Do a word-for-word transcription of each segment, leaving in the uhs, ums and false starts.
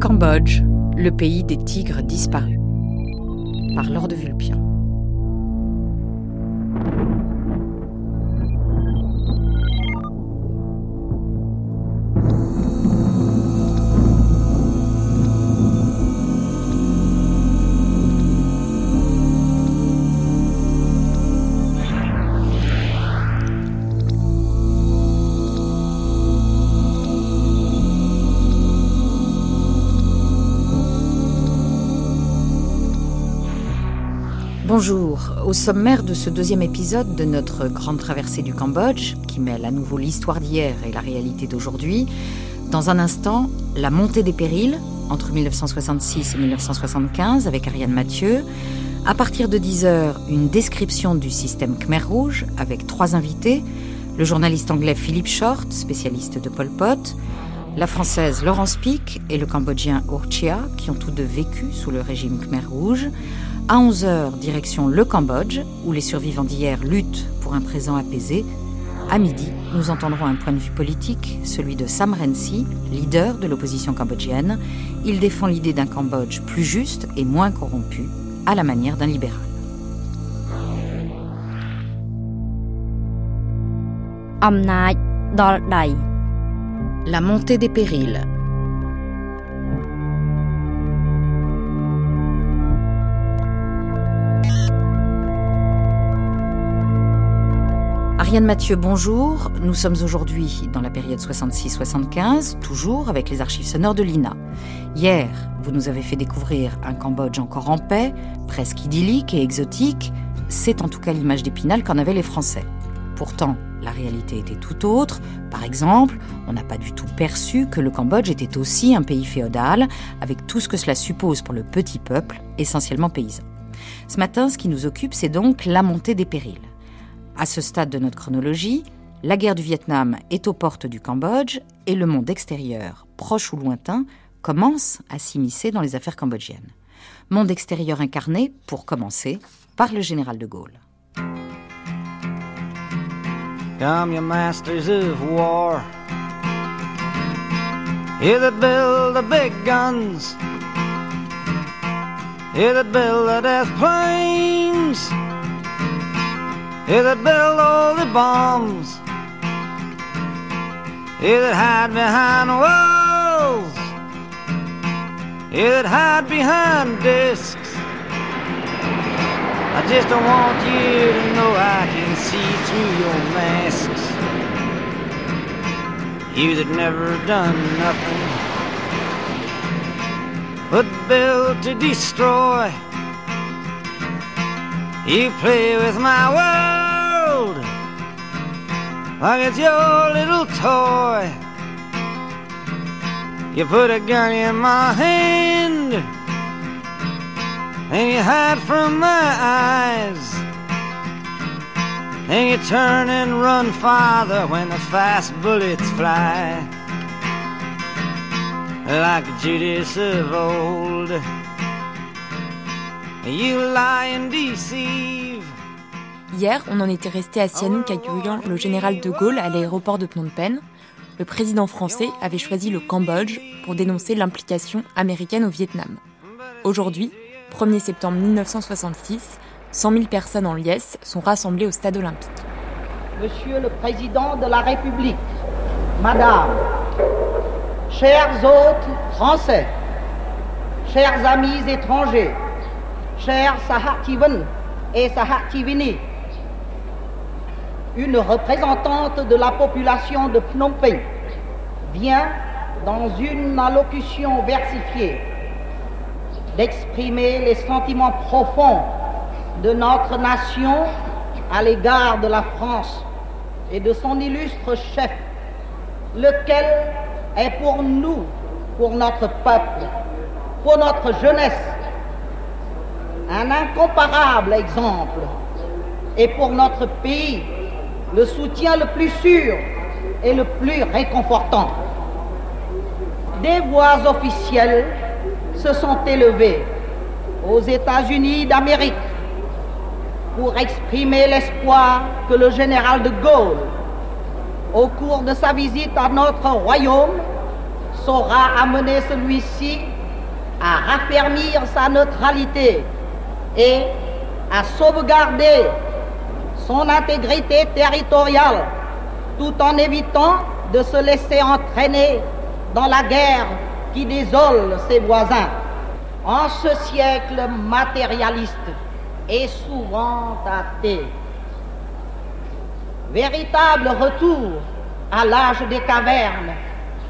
Cambodge, le pays des tigres disparus. Par Laure de Vulpien. Bonjour, au sommaire de ce deuxième épisode de notre grande traversée du Cambodge, qui mêle à nouveau l'histoire d'hier et la réalité d'aujourd'hui, dans un instant, la montée des périls, entre dix-neuf cent soixante-six et dix-neuf cent soixante-quinze, avec Ariane Mathieu. À partir de dix heures, une description du système Khmer Rouge, avec trois invités, le journaliste anglais Philippe Short, spécialiste de Pol Pot, la Française Laurence Pic et le Cambodgien Ou Chia, qui ont tous deux vécu sous le régime Khmer Rouge. À onze heures, direction le Cambodge, où les survivants d'hier luttent pour un présent apaisé. À midi, nous entendrons un point de vue politique, celui de Sam Rainsy, leader de l'opposition cambodgienne. Il défend l'idée d'un Cambodge plus juste et moins corrompu, à la manière d'un libéral. La montée des périls. Ariane Mathieu, bonjour. Nous sommes aujourd'hui dans la période soixante-six soixante-quinze, toujours avec les archives sonores de l'I N A. Hier, vous nous avez fait découvrir un Cambodge encore en paix, presque idyllique et exotique. C'est en tout cas l'image d'Épinal qu'en avaient les Français. Pourtant, la réalité était tout autre. Par exemple, on n'a pas du tout perçu que le Cambodge était aussi un pays féodal, avec tout ce que cela suppose pour le petit peuple, essentiellement paysan. Ce matin, ce qui nous occupe, c'est donc la montée des périls. À ce stade de notre chronologie, la guerre du Vietnam est aux portes du Cambodge et le monde extérieur, proche ou lointain, commence à s'immiscer dans les affaires cambodgiennes. Monde extérieur incarné, pour commencer, par le général de Gaulle. Come, you masters of war. Here that build the big guns. Here that build the death planes. Here that build all the bombs. Here that hide behind walls. Here that hide behind discs. I just don't want you to know I can see through your masks. You that never done nothing but build to destroy. You play with my world like it's your little toy. You put a gun in my hand and you hide from my eyes, and you turn and run farther when the fast bullets fly. Like Judas of old, you lie and deceive. Hier, on en était resté à Sihanouk accueillant le général de Gaulle à l'aéroport de Phnom Penh. Le président français avait choisi le Cambodge pour dénoncer l'implication américaine au Vietnam. Aujourd'hui, premier septembre dix-neuf cent soixante-six, cent mille personnes en liesse sont rassemblées au stade olympique. Monsieur le Président de la République, Madame, chers hôtes français, chers amis étrangers, chers Sahativans et Sahativini, une représentante de la population de Phnom Penh vient, dans une allocution versifiée, d'exprimer les sentiments profonds de notre nation à l'égard de la France et de son illustre chef, lequel est pour nous, pour notre peuple, pour notre jeunesse, un incomparable exemple, et pour notre pays, le soutien le plus sûr et le plus réconfortant. Des voix officielles se sont élevés aux États-Unis d'Amérique pour exprimer l'espoir que le général de Gaulle, au cours de sa visite à notre royaume, saura amener celui-ci à raffermir sa neutralité et à sauvegarder son intégrité territoriale, tout en évitant de se laisser entraîner dans la guerre qui désole ses voisins. En ce siècle matérialiste et souvent athée, véritable retour à l'âge des cavernes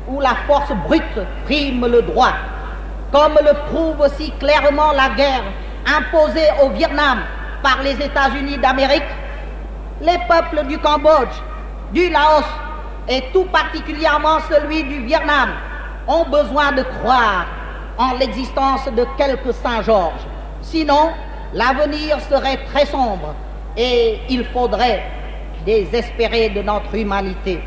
où la force brute prime le droit, comme le prouve si clairement la guerre imposée au Vietnam par les États-Unis d'Amérique, les peuples du Cambodge, du Laos et tout particulièrement celui du Vietnam ont besoin de croire en l'existence de quelques Saint-Georges. Sinon, l'avenir serait très sombre et il faudrait désespérer de notre humanité.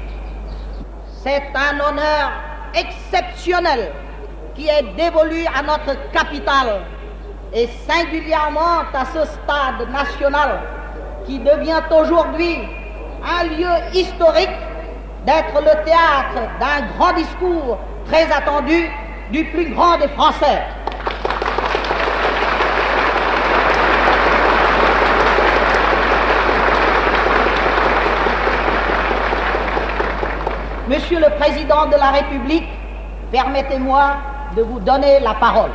C'est un honneur exceptionnel qui est dévolu à notre capitale et singulièrement à ce stade national qui devient aujourd'hui un lieu historique d'être le théâtre d'un grand discours très attendu du plus grand des Français. Monsieur le Président de la République, permettez-moi de vous donner la parole.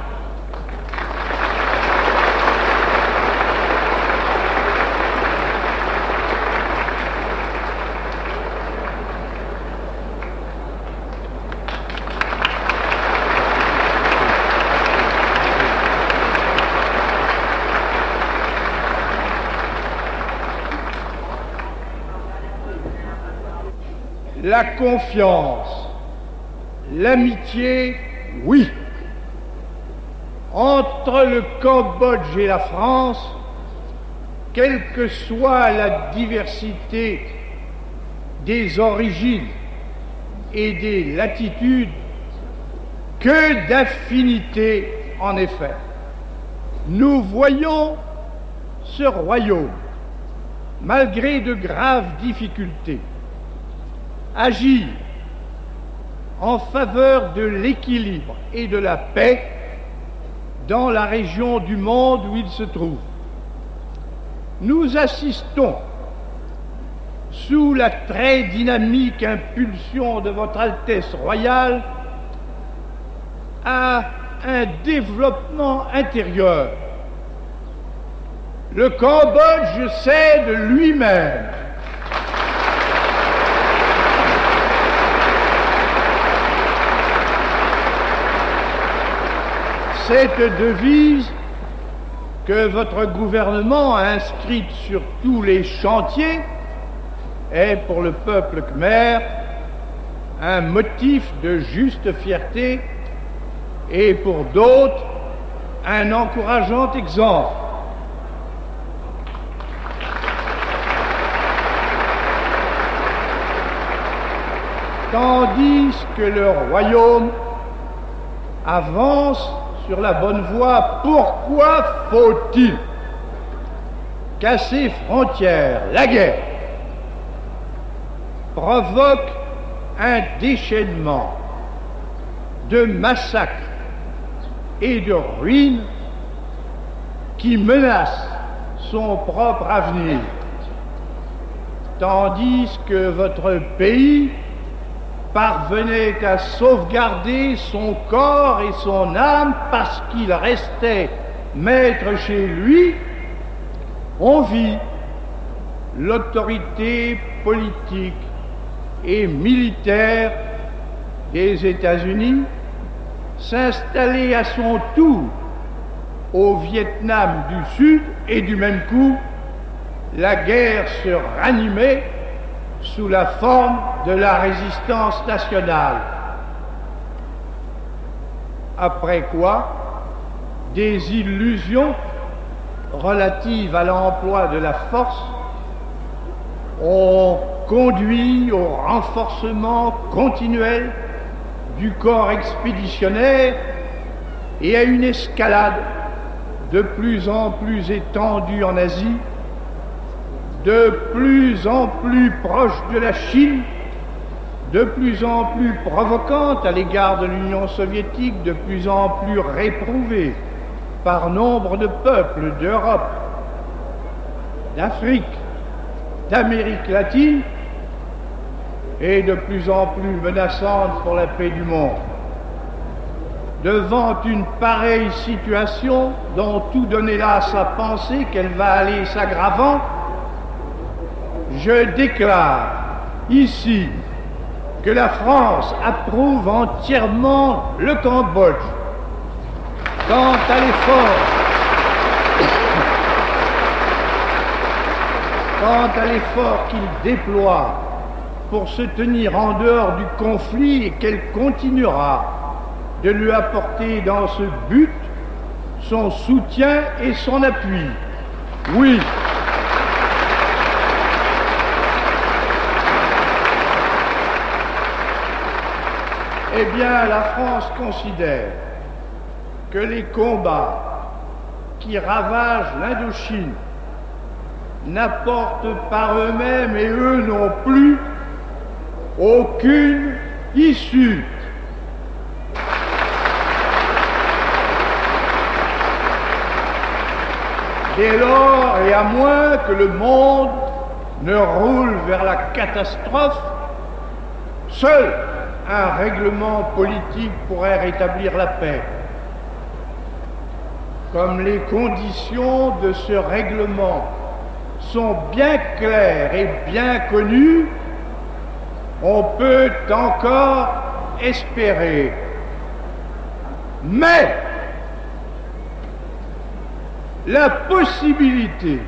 La confiance, l'amitié, oui. Entre le Cambodge et la France, quelle que soit la diversité des origines et des latitudes, que d'affinités en effet. Nous voyons ce royaume, malgré de graves difficultés, agir en faveur de l'équilibre et de la paix dans la région du monde où il se trouve. Nous assistons, sous la très dynamique impulsion de votre Altesse royale, à un développement intérieur. Le Cambodge cède lui-même. Cette devise que votre gouvernement a inscrite sur tous les chantiers est pour le peuple khmer un motif de juste fierté et pour d'autres un encourageant exemple. Tandis que le royaume avance sur la bonne voie, pourquoi faut-il qu'à ces frontières, la guerre provoque un déchaînement de massacres et de ruines qui menacent son propre avenir, tandis que votre pays parvenait à sauvegarder son corps et son âme parce qu'il restait maître chez lui, on vit l'autorité politique et militaire des États-Unis s'installer à son tour au Vietnam du Sud et du même coup, la guerre se ranimait sous la forme de la résistance nationale. Après quoi, des illusions relatives à l'emploi de la force ont conduit au renforcement continuel du corps expéditionnaire et à une escalade de plus en plus étendue en Asie, de plus en plus proche de la Chine, de plus en plus provocante à l'égard de l'Union soviétique, de plus en plus réprouvée par nombre de peuples d'Europe, d'Afrique, d'Amérique latine, et de plus en plus menaçante pour la paix du monde. Devant une pareille situation dont tout donnait l'as à penser qu'elle va aller s'aggravant, je déclare ici que la France approuve entièrement le Cambodge. Quant à l'effort, quant à l'effort qu'il déploie pour se tenir en dehors du conflit et qu'elle continuera de lui apporter dans ce but son soutien et son appui. Oui. Eh bien, la France considère que les combats qui ravagent l'Indochine n'apportent par eux-mêmes et eux non plus aucune issue. Dès lors, et à moins que le monde ne roule vers la catastrophe, seul un règlement politique pourrait rétablir la paix. Comme les conditions de ce règlement sont bien claires et bien connues, on peut encore espérer. Mais la possibilité,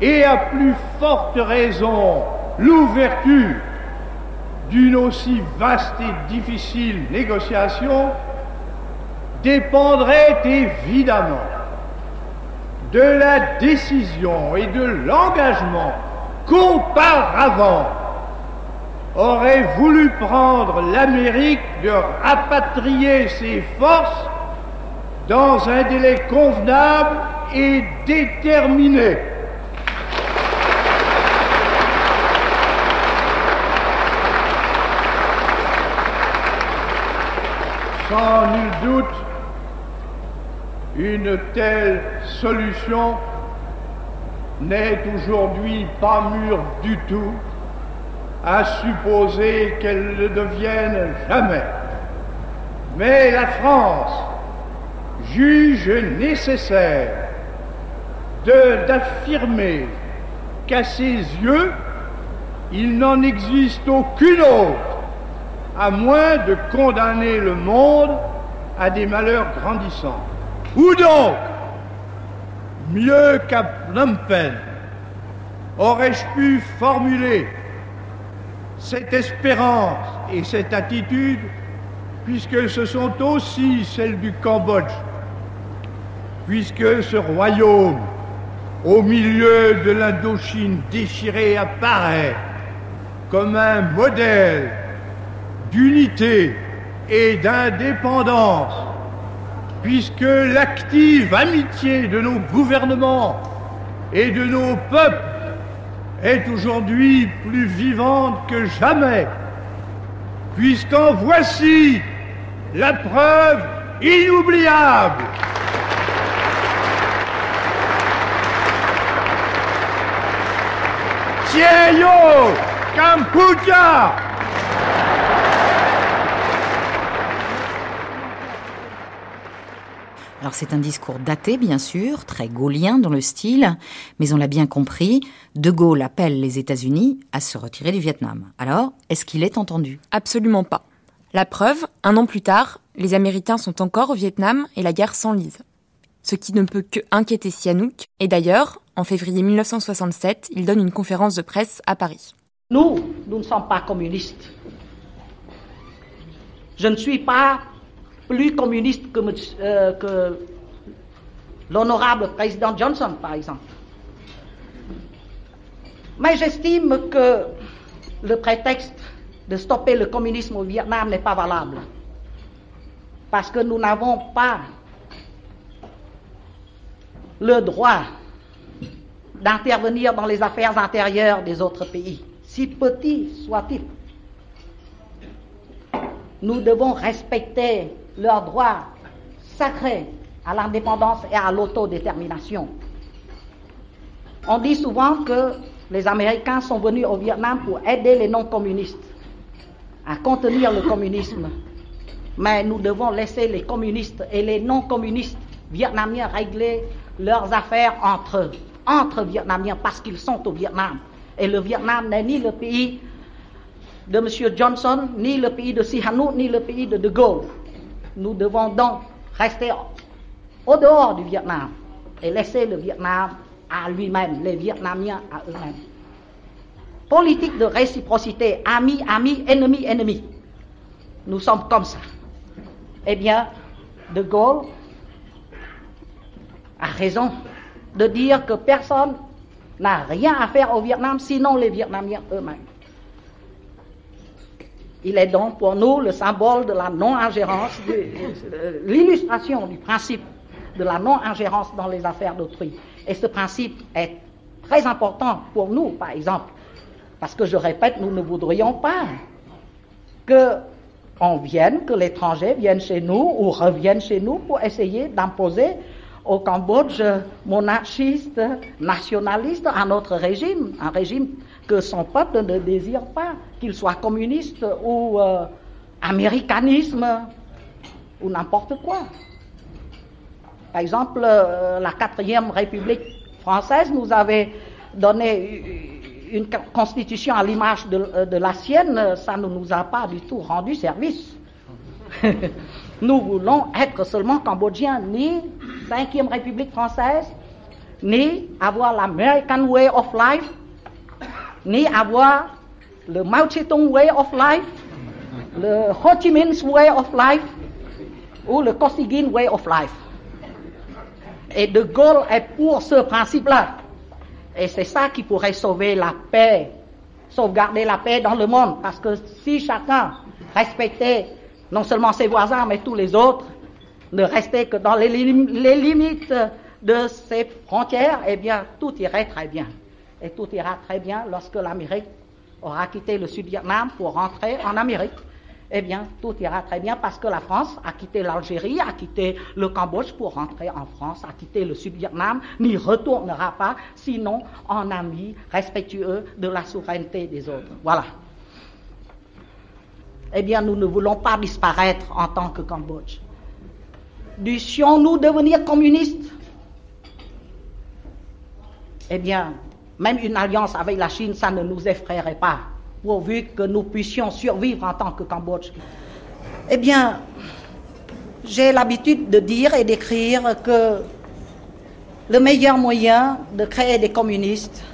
et à plus forte raison, l'ouverture d'une aussi vaste et difficile négociation dépendrait évidemment de la décision et de l'engagement qu'auparavant aurait voulu prendre l'Amérique de rapatrier ses forces dans un délai convenable et déterminé. Sans nul doute, une telle solution n'est aujourd'hui pas mûre du tout, à supposer qu'elle ne devienne jamais. Mais la France juge nécessaire de, d'affirmer qu'à ses yeux, il n'en existe aucune autre, à moins de condamner le monde à des malheurs grandissants. Où donc, mieux qu'à Phnom Penh, aurais-je pu formuler cette espérance et cette attitude, puisque ce sont aussi celles du Cambodge, puisque ce royaume, au milieu de l'Indochine déchirée, apparaît comme un modèle d'unité et d'indépendance, puisque l'active amitié de nos gouvernements et de nos peuples est aujourd'hui plus vivante que jamais, puisqu'en voici la preuve inoubliable. Tieyo Kampuja. Alors c'est un discours daté, bien sûr, très gaullien dans le style, mais on l'a bien compris, De Gaulle appelle les États-Unis à se retirer du Vietnam. Alors, est-ce qu'il est entendu ? Absolument pas. La preuve, un an plus tard, les Américains sont encore au Vietnam et la guerre s'enlise. Ce qui ne peut que inquiéter Sihanouk. Et d'ailleurs, en février dix-neuf cent soixante-sept, il donne une conférence de presse à Paris. Nous, nous ne sommes pas communistes. Je ne suis pas plus communiste que, euh, que l'honorable président Johnson, par exemple. Mais j'estime que le prétexte de stopper le communisme au Vietnam n'est pas valable, parce que nous n'avons pas le droit d'intervenir dans les affaires intérieures des autres pays, si petits soient-ils. Nous devons respecter leurs droits sacrés à l'indépendance et à l'autodétermination. On dit souvent que les Américains sont venus au Vietnam pour aider les non-communistes à contenir le communisme. Mais nous devons laisser les communistes et les non-communistes vietnamiens régler leurs affaires entre eux, entre Vietnamiens, parce qu'ils sont au Vietnam. Et le Vietnam n'est ni le pays de M. Johnson, ni le pays de Sihanouk, ni le pays de De Gaulle. Nous devons donc rester au dehors du Vietnam et laisser le Vietnam à lui-même, les Vietnamiens à eux-mêmes. Politique de réciprocité, ami, ami, ennemi, ennemi. Nous sommes comme ça. Eh bien, De Gaulle a raison de dire que personne n'a rien à faire au Vietnam, sinon les Vietnamiens eux-mêmes. Il est donc pour nous le symbole de la non-ingérence, de l'illustration du principe de la non-ingérence dans les affaires d'autrui. Et ce principe est très important pour nous, par exemple, parce que, je répète, nous ne voudrions pas que on vienne, que l'étranger vienne chez nous ou revienne chez nous pour essayer d'imposer au Cambodge monarchiste, nationaliste, un autre régime, un régime que son peuple ne désire pas, qu'il soit communiste ou euh, américanisme ou n'importe quoi. Par exemple, euh, la quatrième République française nous avait donné une constitution à l'image de, de la sienne, ça ne nous a pas du tout rendu service. Nous voulons être seulement cambodgiens, ni cinquième République française, ni avoir l'American way of life, ni avoir le Mao Tse-tung way of life, le Ho Chi Minh's way of life, ou le Kossyguine way of life. Et De Gaulle est pour ce principe-là. Et c'est ça qui pourrait sauver la paix, sauvegarder la paix dans le monde. Parce que si chacun respectait non seulement ses voisins, mais tous les autres, ne restait que dans les, lim- les limites de ses frontières, eh bien, tout irait très bien. Et tout ira très bien lorsque l'Amérique aura quitté le Sud-Vietnam pour rentrer en Amérique. Eh bien, tout ira très bien parce que la France a quitté l'Algérie, a quitté le Cambodge pour rentrer en France, a quitté le Sud-Vietnam, n'y retournera pas, sinon en amis respectueux de la souveraineté des autres. Voilà. Eh bien, nous ne voulons pas disparaître en tant que Cambodge. Dussions-nous devenir communistes? Eh bien, même une alliance avec la Chine, ça ne nous effraierait pas, pourvu que nous puissions survivre en tant que Cambodge. Eh bien, j'ai l'habitude de dire et d'écrire que le meilleur moyen de créer des communistes,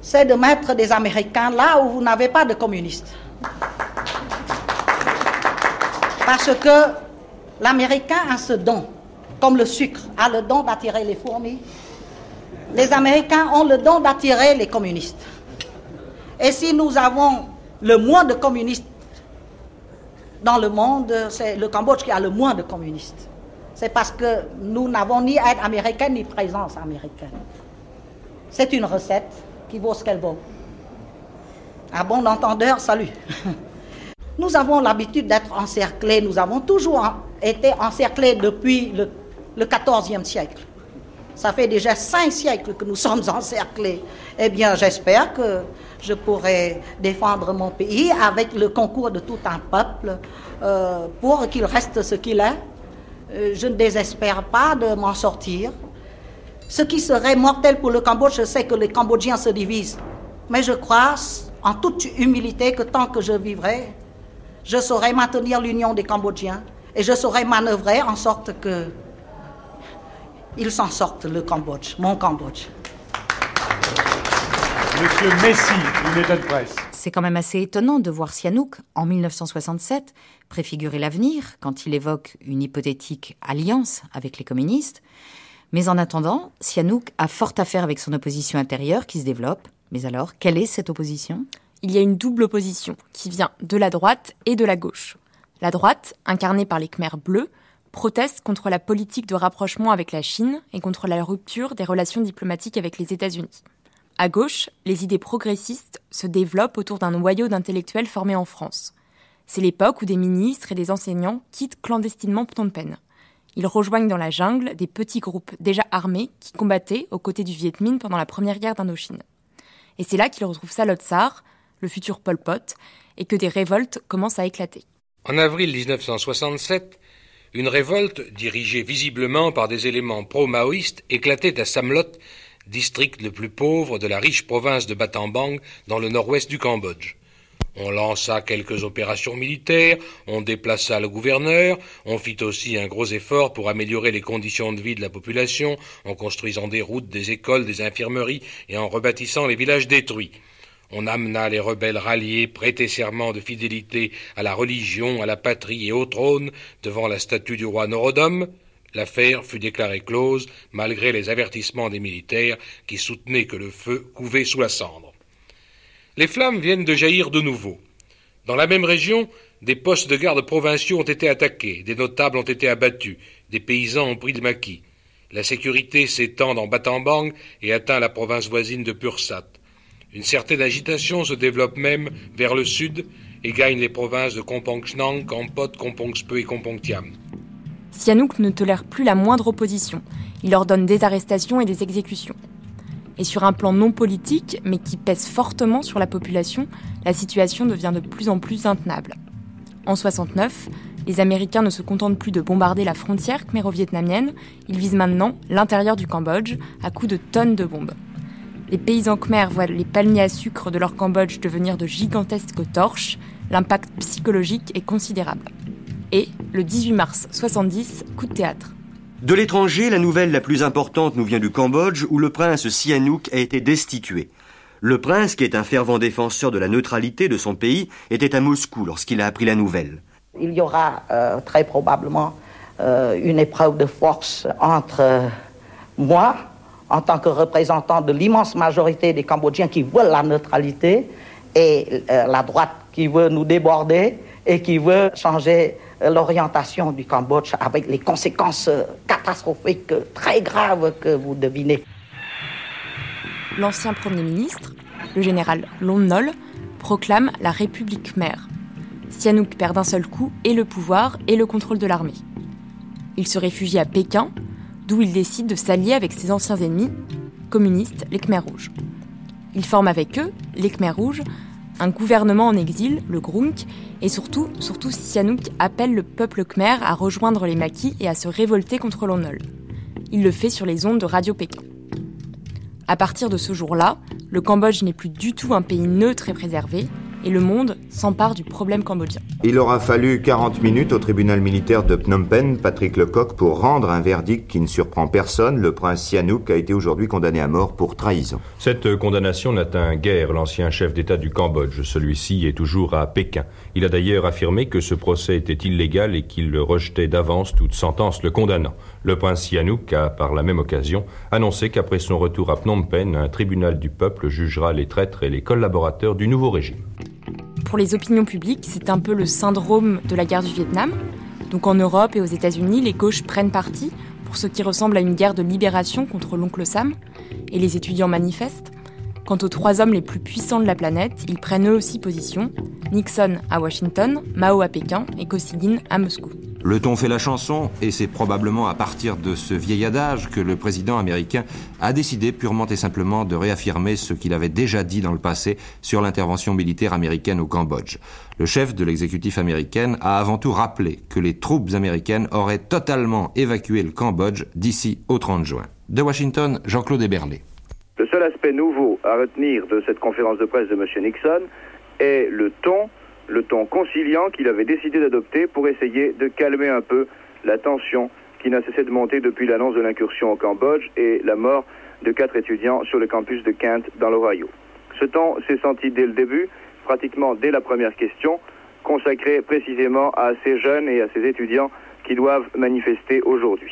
c'est de mettre des Américains là où vous n'avez pas de communistes. Parce que l'Américain a ce don, comme le sucre a le don d'attirer les fourmis. Les Américains ont le don d'attirer les communistes. Et si nous avons le moins de communistes dans le monde, c'est le Cambodge qui a le moins de communistes. C'est parce que nous n'avons ni aide américaine ni présence américaine. C'est une recette qui vaut ce qu'elle vaut. À bon entendeur, salut. Nous avons l'habitude d'être encerclés. Nous avons toujours été encerclés depuis le, le quatorzième siècle. Ça fait déjà cinq siècles que nous sommes encerclés. Eh bien, j'espère que je pourrai défendre mon pays avec le concours de tout un peuple euh, pour qu'il reste ce qu'il est. Euh, je ne désespère pas de m'en sortir. Ce qui serait mortel pour le Cambodge, je sais que les Cambodgiens se divisent. Mais je crois, en toute humilité, que tant que je vivrai, je saurai maintenir l'union des Cambodgiens et je saurai manœuvrer en sorte que ils s'en sortent, le Cambodge, mon Cambodge. Monsieur Messi, une état de presse. C'est quand même assez étonnant de voir Sihanouk, en dix-neuf cent soixante-sept, préfigurer l'avenir quand il évoque une hypothétique alliance avec les communistes. Mais en attendant, Sihanouk a fort à faire avec son opposition intérieure qui se développe. Mais alors, quelle est cette opposition ? Il y a une double opposition qui vient de la droite et de la gauche. La droite, incarnée par les Khmers bleus, proteste contre la politique de rapprochement avec la Chine et contre la rupture des relations diplomatiques avec les États-Unis. À gauche, les idées progressistes se développent autour d'un noyau d'intellectuels formés en France. C'est l'époque où des ministres et des enseignants quittent clandestinement Phnom Penh. Ils rejoignent dans la jungle des petits groupes déjà armés qui combattaient aux côtés du Viet Minh pendant la première guerre d'Indochine. Et c'est là qu'ils retrouvent Saloth Sar, le futur Pol Pot, et que des révoltes commencent à éclater. En avril dix-neuf cent soixante-sept, une révolte, dirigée visiblement par des éléments pro-maoïstes, éclatait à Samlot, district le plus pauvre de la riche province de Battambang, dans le nord-ouest du Cambodge. On lança quelques opérations militaires, on déplaça le gouverneur, on fit aussi un gros effort pour améliorer les conditions de vie de la population, en construisant des routes, des écoles, des infirmeries et en rebâtissant les villages détruits. On amena les rebelles ralliés, prêter serment de fidélité à la religion, à la patrie et au trône, devant la statue du roi Norodom. L'affaire fut déclarée close, malgré les avertissements des militaires qui soutenaient que le feu couvait sous la cendre. Les flammes viennent de jaillir de nouveau. Dans la même région, des postes de garde provinciaux ont été attaqués, des notables ont été abattus, des paysans ont pris le maquis. La sécurité s'étend dans Battambang et atteint la province voisine de Pursat. Une certaine agitation se développe même vers le sud et gagne les provinces de Kompong Chhnang, Kampot, Kompong-Speu et Kompong Chhnang. Sihanouk ne tolère plus la moindre opposition. Il ordonne des arrestations et des exécutions. Et sur un plan non politique, mais qui pèse fortement sur la population, la situation devient de plus en plus intenable. En soixante-neuf, les Américains ne se contentent plus de bombarder la frontière khméro-vietnamienne, ils visent maintenant l'intérieur du Cambodge à coups de tonnes de bombes. Les paysans khmers voient les palmiers à sucre de leur Cambodge devenir de gigantesques torches, l'impact psychologique est considérable. Et, le dix-huit mars soixante-dix, coup de théâtre. De l'étranger, la nouvelle la plus importante nous vient du Cambodge, où le prince Sihanouk a été destitué. Le prince, qui est un fervent défenseur de la neutralité de son pays, était à Moscou lorsqu'il a appris la nouvelle. Il y aura euh, très probablement euh, une épreuve de force entre euh, moi, en tant que représentant de l'immense majorité des Cambodgiens qui veulent la neutralité, et euh, la droite qui veut nous déborder et qui veut changer euh, l'orientation du Cambodge avec les conséquences euh, catastrophiques euh, très graves que vous devinez. L'ancien Premier ministre, le général Lon Nol, proclame la République khmère. Sihanouk perd d'un seul coup et le pouvoir et le contrôle de l'armée. Il se réfugie à Pékin, d'où il décide de s'allier avec ses anciens ennemis, communistes, les Khmers Rouges. Il forme avec eux, les Khmers Rouges, un gouvernement en exil, le Grunk, et surtout, surtout Sihanouk appelle le peuple khmer à rejoindre les maquis et à se révolter contre Lon Nol. Il le fait sur les ondes de Radio Pékin. À partir de ce jour-là, le Cambodge n'est plus du tout un pays neutre et préservé, et le monde s'empare du problème cambodgien. Il aura fallu quarante minutes au tribunal militaire de Phnom Penh, Patrick Lecoq, pour rendre un verdict qui ne surprend personne. Le prince Sihanouk a été aujourd'hui condamné à mort pour trahison. Cette condamnation n'atteint guère l'ancien chef d'État du Cambodge. Celui-ci est toujours à Pékin. Il a d'ailleurs affirmé que ce procès était illégal et qu'il le rejetait d'avance toute sentence le condamnant. Le prince Sihanouk a, par la même occasion, annoncé qu'après son retour à Phnom Penh, un tribunal du peuple jugera les traîtres et les collaborateurs du nouveau régime. Pour les opinions publiques, c'est un peu le syndrome de la guerre du Vietnam. Donc en Europe et aux États-Unis, les gauches prennent parti pour ce qui ressemble à une guerre de libération contre l'oncle Sam, et les étudiants manifestent. Quant aux trois hommes les plus puissants de la planète, ils prennent eux aussi position. Nixon à Washington, Mao à Pékin et Kossyguine à Moscou. Le ton fait la chanson, et c'est probablement à partir de ce vieil adage que le président américain a décidé purement et simplement de réaffirmer ce qu'il avait déjà dit dans le passé sur l'intervention militaire américaine au Cambodge. Le chef de l'exécutif américain a avant tout rappelé que les troupes américaines auraient totalement évacué le Cambodge d'ici au trente juin. De Washington, Jean-Claude Héberlé. Le seul aspect nouveau à retenir de cette conférence de presse de M. Nixon est le ton le ton conciliant qu'il avait décidé d'adopter pour essayer de calmer un peu la tension qui n'a cessé de monter depuis l'annonce de l'incursion au Cambodge et la mort de quatre étudiants sur le campus de Kent dans l'Ohio. Ce ton s'est senti dès le début, pratiquement dès la première question, consacrée précisément à ces jeunes et à ces étudiants qui doivent manifester aujourd'hui.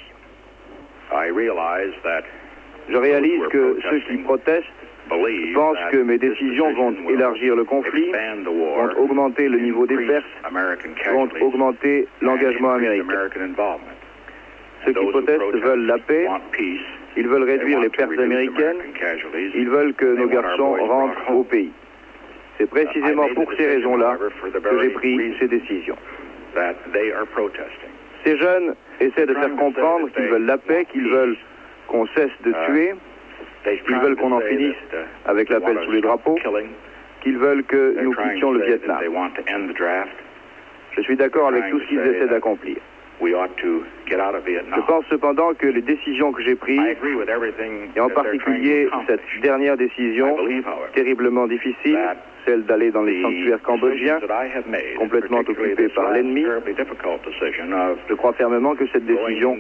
Je réalise que ceux qui protestent je pense que mes décisions vont élargir le conflit, vont augmenter le niveau des pertes, vont augmenter l'engagement américain. Ceux qui protestent veulent la paix, Ils veulent réduire les pertes américaines. Ils veulent que nos garçons rentrent au pays. C'est précisément pour ces raisons-là que j'ai pris ces décisions. Ces jeunes essaient de faire comprendre qu'ils veulent la paix, qu'ils veulent qu'on cesse de tuer, qu'ils veulent qu'on en finisse avec la pelle sous les drapeaux, qu'ils veulent que nous quittions le Vietnam. Je suis d'accord avec tout ce qu'ils essaient d'accomplir. Je pense cependant que les décisions que j'ai prises, et en particulier cette dernière décision, terriblement difficile, celle d'aller dans les sanctuaires cambodgiens, complètement occupés par l'ennemi, je crois fermement que cette décision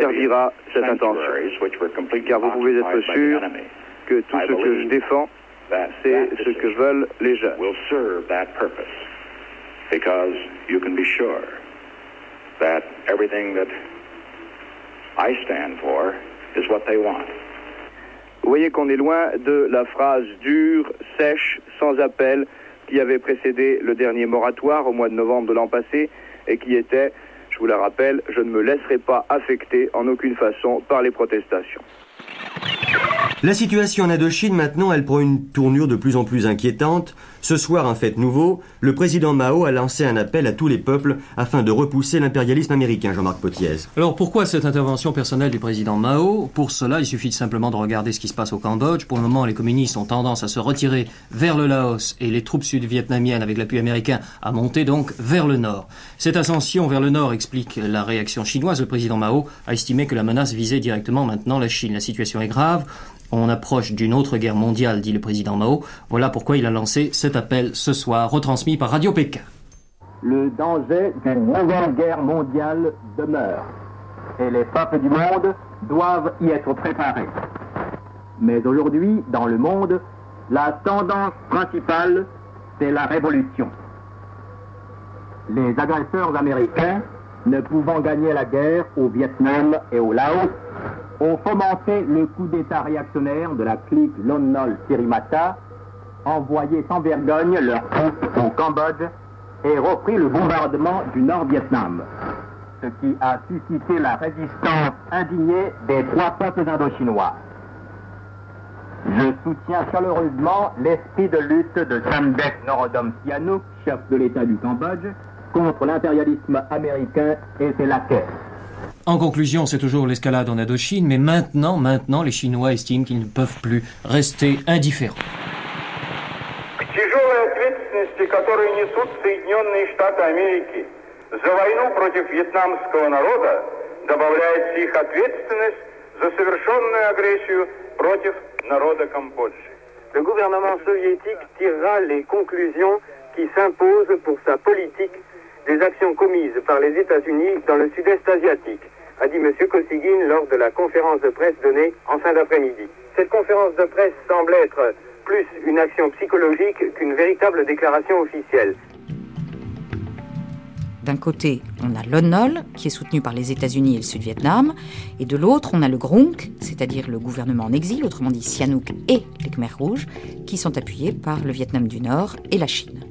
servira cette intention. Car vous pouvez être sûr que tout ce que je défends, c'est ce que veulent les jeunes. Because you can be sure that everything that I stand for is what they want. Vous voyez qu'on est loin de la phrase dure, sèche, sans appel qui avait précédé le dernier moratoire au mois de novembre de l'an passé et qui était, je vous la rappelle, je ne me laisserai pas affecter en aucune façon par les protestations. La situation en Indochine, maintenant, elle prend une tournure de plus en plus inquiétante. Ce soir, un fait nouveau, le président Mao a lancé un appel à tous les peuples afin de repousser l'impérialisme américain, Jean-Marc Potiez. Alors, pourquoi cette intervention personnelle du président Mao? Pour cela, il suffit simplement de regarder ce qui se passe au Cambodge. Pour le moment, les communistes ont tendance à se retirer vers le Laos et les troupes sud-vietnamiennes, avec l'appui américain, à monter donc vers le nord. Cette ascension vers le nord explique la réaction chinoise. Le président Mao a estimé que la menace visait directement maintenant la Chine. La situation est grave. On approche d'une autre guerre mondiale, dit le président Mao. Voilà pourquoi il a lancé cet appel ce soir, retransmis par Radio Pékin. Le danger d'une nouvelle guerre mondiale demeure, et les peuples du monde doivent y être préparés. Mais aujourd'hui, dans le monde, la tendance principale, c'est la révolution. Les agresseurs américains, ne pouvant gagner la guerre au Vietnam et au Laos, ont fomenté le coup d'État réactionnaire de la clique Lon Nol Sirimata, envoyé sans vergogne leurs troupes au Cambodge et repris le bombardement du Nord-Vietnam, ce qui a suscité la résistance indignée des trois peuples indochinois. Je soutiens chaleureusement l'esprit de lutte de Samdech Norodom Sihanouk, chef de l'État du Cambodge, contre l'impérialisme américain et ses laquais. En conclusion, c'est toujours l'escalade en Indochine, mais maintenant, maintenant, les Chinois estiment qu'ils ne peuvent plus rester indifférents. Le gouvernement soviétique tirera les conclusions qui s'imposent pour sa politique des actions commises par les États-Unis dans le sud-est asiatique, a dit M. Kossyguine lors de la conférence de presse donnée en fin d'après-midi. Cette conférence de presse semble être plus une action psychologique qu'une véritable déclaration officielle. D'un côté, on a Lon Nol, qui est soutenu par les États-Unis et le Sud-Vietnam, et de l'autre, on a le Grunk, c'est-à-dire le gouvernement en exil, autrement dit Sihanouk et les Khmers Rouges, qui sont appuyés par le Vietnam du Nord et la Chine.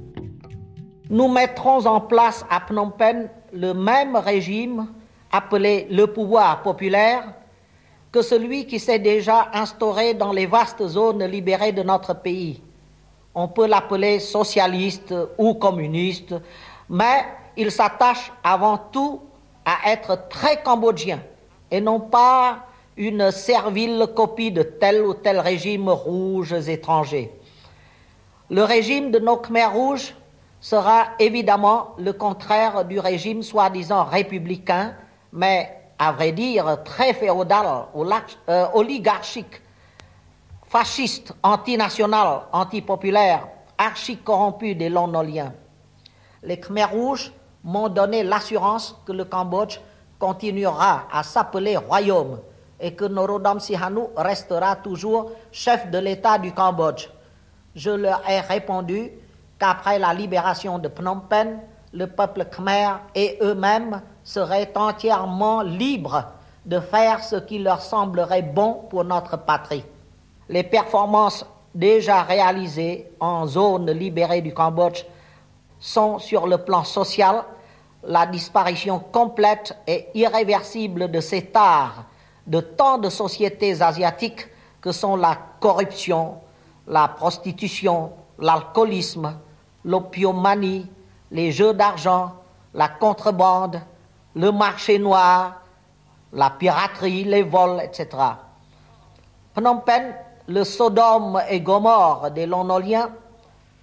Nous mettrons en place à Phnom Penh le même régime appelé le pouvoir populaire, que celui qui s'est déjà instauré dans les vastes zones libérées de notre pays. On peut l'appeler socialiste ou communiste, mais il s'attache avant tout à être très cambodgien et non pas une servile copie de tel ou tel régime rouge étranger. Le régime de nos Khmers rouges sera évidemment le contraire du régime soi-disant républicain, mais à vrai dire très féodal, oligarchique, fasciste, antinational, antipopulaire, archi-corrompu des Lon-Noliens. Les Khmers Rouges m'ont donné l'assurance que le Cambodge continuera à s'appeler royaume et que Norodom Sihanouk restera toujours chef de l'État du Cambodge. Je leur ai répondu qu'après la libération de Phnom Penh, le peuple khmer et eux-mêmes seraient entièrement libres de faire ce qui leur semblerait bon pour notre patrie. Les performances déjà réalisées en zone libérée du Cambodge sont, sur le plan social, la disparition complète et irréversible de cet art, de tant de sociétés asiatiques que sont la corruption, la prostitution, l'alcoolisme, l'opiomanie, les jeux d'argent, la contrebande, le marché noir, la piraterie, les vols, et cetera. Phnom Penh, le Sodome et Gomorre des Lon Noliens,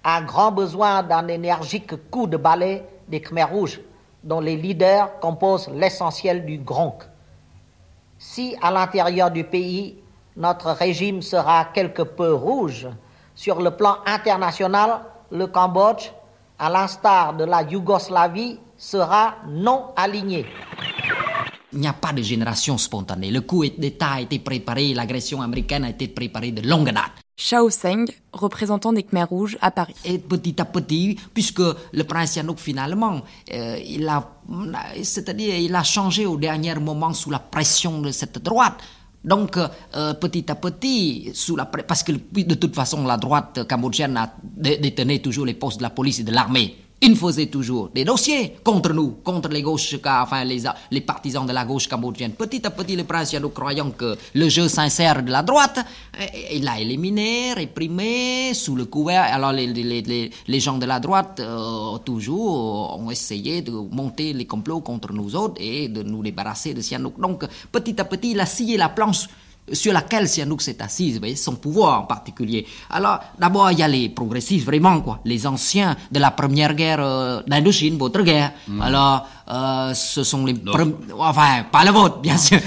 a grand besoin d'un énergique coup de balai des Khmers Rouges, dont les leaders composent l'essentiel du Grunk. Si à l'intérieur du pays, notre régime sera quelque peu rouge, sur le plan international, le Cambodge, à l'instar de la Yougoslavie, sera non aligné. Il n'y a pas de génération spontanée. Le coup d'État a été préparé, l'agression américaine a été préparée de longue date. Chao Seng, représentant des Khmers Rouges à Paris. Et petit à petit, puisque le prince Sihanouk finalement, euh, il a, c'est-à-dire, il a changé au dernier moment sous la pression de cette droite. Donc, euh, petit à petit, sous la, parce que de toute façon, la droite cambodgienne a dé- détenait toujours les postes de la police et de l'armée. Ils faisaient toujours des dossiers contre nous, contre les gauches, enfin les, les partisans de la gauche cambodgienne. Petit à petit, le prince Sihanouk, croyant que le jeu sincère de la droite, il l'a éliminé, réprimé, sous le couvert. Alors les, les, les, les gens de la droite, euh, toujours, ont essayé de monter les complots contre nous autres et de nous débarrasser de Sihanouk. Donc, petit à petit, il a scié la planche sur laquelle Sihanouk s'est assise, son pouvoir en particulier. Alors, d'abord, il y a les progressistes, vraiment, quoi, les anciens de la première guerre euh, d'Indochine, votre guerre. Mmh. Alors, euh, ce sont les premiers... Enfin, pas la vôtre, bien sûr.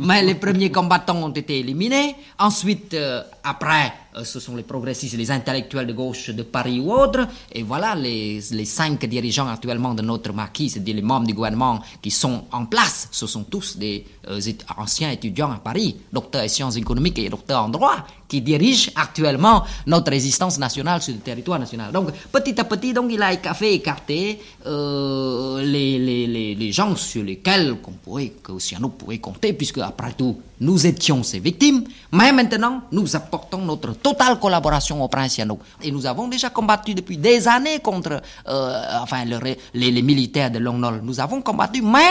Mais les premiers combattants ont été éliminés. Ensuite, euh, après, euh, ce sont les progressistes, les intellectuels de gauche de Paris ou autres. Et voilà les, les cinq dirigeants actuellement de notre maquis, c'est-à-dire les membres du gouvernement qui sont en place. Ce sont tous des euh, anciens étudiants à Paris, docteurs en sciences économiques et docteurs en droit, qui dirigent actuellement notre résistance nationale sur le territoire national. Donc, petit à petit, donc, il a fait écarter euh, les, les, les, les gens sur lesquels qu'on pouvait, que Sihanouk pouvait compter, puisque, après tout, nous étions ses victimes. Mais maintenant, nous apportons notre totale collaboration au prince Sihanouk. Et nous avons déjà combattu depuis des années contre euh, enfin, le, les, les militaires de Lon Nol. Nous avons combattu, mais...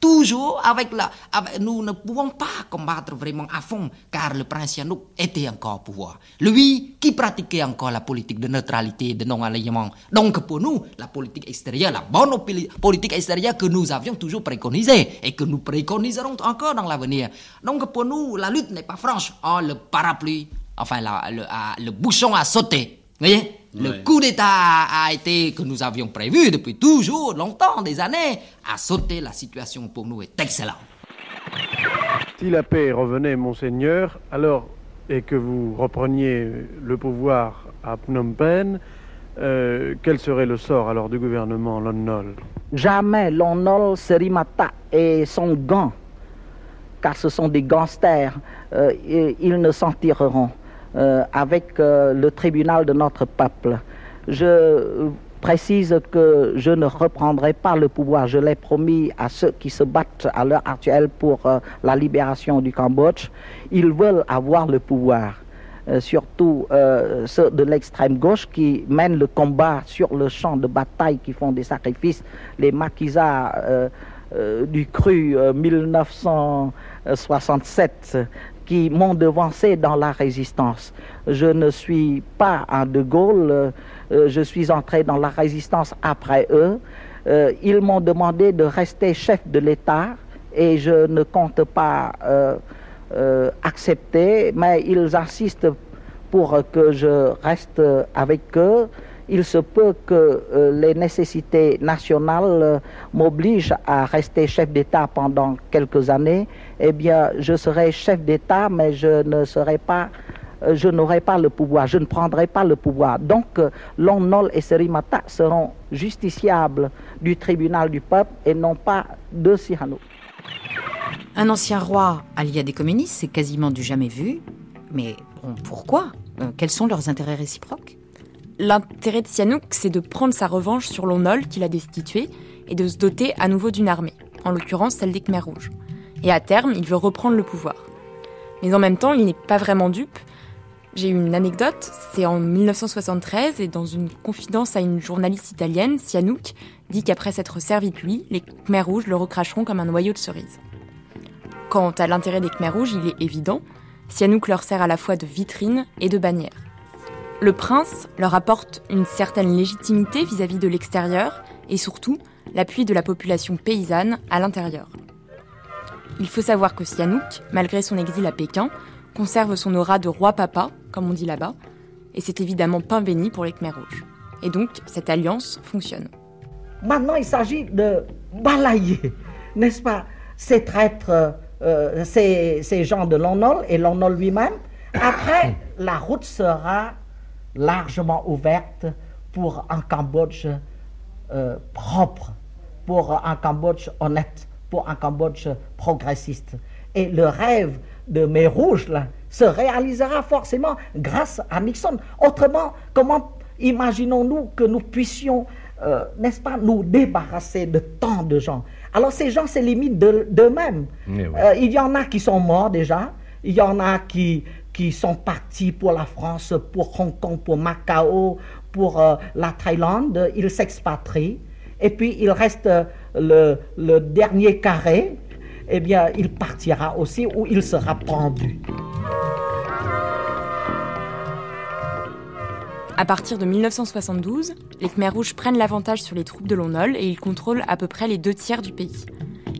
Toujours, avec la, avec, nous ne pouvons pas combattre vraiment à fond, car le prince Sihanouk était encore au pouvoir. Lui qui pratiquait encore la politique de neutralité et de non-alignement. Donc pour nous, la politique extérieure, la bonne politique extérieure que nous avions toujours préconisée et que nous préconiserons encore dans l'avenir. Donc pour nous, la lutte n'est pas franche. Oh, le parapluie, enfin la, le, à, le bouchon a sauté. Vous voyez ? Le ouais. coup d'État a été, que nous avions prévu depuis toujours, longtemps, des années, a sauté. La situation pour nous est excellente. Si la paix revenait, Monseigneur, alors, et que vous repreniez le pouvoir à Phnom Penh, euh, quel serait le sort alors du gouvernement Lon Nol ? Jamais Lon Nol, Serimata et son gang, car ce sont des gangsters, euh, et ils ne s'en tireront. Euh, avec euh, le tribunal de notre peuple. Je précise que je ne reprendrai pas le pouvoir. Je l'ai promis à ceux qui se battent à l'heure actuelle pour euh, la libération du Cambodge. Ils veulent avoir le pouvoir, euh, surtout euh, ceux de l'extrême gauche qui mènent le combat sur le champ de bataille, qui font des sacrifices. Les maquisards euh, euh, du cru euh, dix-neuf cent soixante-sept... qui m'ont devancé dans la résistance. Je ne suis pas un De Gaulle, euh, je suis entré dans la résistance après eux. Euh, ils m'ont demandé de rester chef de l'État et je ne compte pas euh, euh, accepter, mais ils insistent pour que je reste avec eux. Il se peut que euh, les nécessités nationales euh, m'obligent à rester chef d'État pendant quelques années. Eh bien, je serai chef d'État, mais je ne serai pas, euh, je n'aurai pas le pouvoir, je ne prendrai pas le pouvoir. Donc, euh, Lon Nol et Serimata seront justiciables du tribunal du peuple et non pas de Sihanouk. Un ancien roi allié à des communistes, c'est quasiment du jamais vu. Mais bon, pourquoi ? euh, Quels sont leurs intérêts réciproques ? L'intérêt de Sihanouk, c'est de prendre sa revanche sur Lon Nol, qu'il a destitué, et de se doter à nouveau d'une armée, en l'occurrence celle des Khmers Rouges. Et à terme, il veut reprendre le pouvoir. Mais en même temps, il n'est pas vraiment dupe. J'ai eu une anecdote, c'est en dix-neuf cent soixante-treize, et dans une confidence à une journaliste italienne, Sihanouk dit qu'après s'être servi de lui, les Khmers Rouges le recracheront comme un noyau de cerise. Quant à l'intérêt des Khmers Rouges, il est évident, Sihanouk leur sert à la fois de vitrine et de bannière. Le prince leur apporte une certaine légitimité vis-à-vis de l'extérieur et surtout l'appui de la population paysanne à l'intérieur. Il faut savoir que Sihanouk, malgré son exil à Pékin, conserve son aura de roi papa, comme on dit là-bas, et c'est évidemment pain béni pour les Khmers Rouges. Et donc, cette alliance fonctionne. Maintenant, il s'agit de balayer, n'est-ce pas, ces traîtres, euh, ces, ces gens de Lon Nol et Lon Nol lui-même. Après, la route sera largement ouverte pour un Cambodge euh, propre, pour un Cambodge honnête, pour un Cambodge progressiste. Et le rêve de Khmer Rouge là, se réalisera forcément grâce à Nixon. Autrement, comment imaginons-nous que nous puissions, euh, n'est-ce pas, nous débarrasser de tant de gens? Alors ces gens se limitent de, d'eux-mêmes. Oui. Euh, il y en a qui sont morts déjà, il y en a qui, qui sont partis pour la France, pour Hong Kong, pour Macao, pour euh, la Thaïlande, ils s'expatrient. Et puis il reste euh, le, le dernier carré, eh bien il partira aussi ou il sera pendu. À partir de dix-neuf cent soixante-douze, les Khmers Rouges prennent l'avantage sur les troupes de Lon Nol et ils contrôlent à peu près les deux tiers du pays.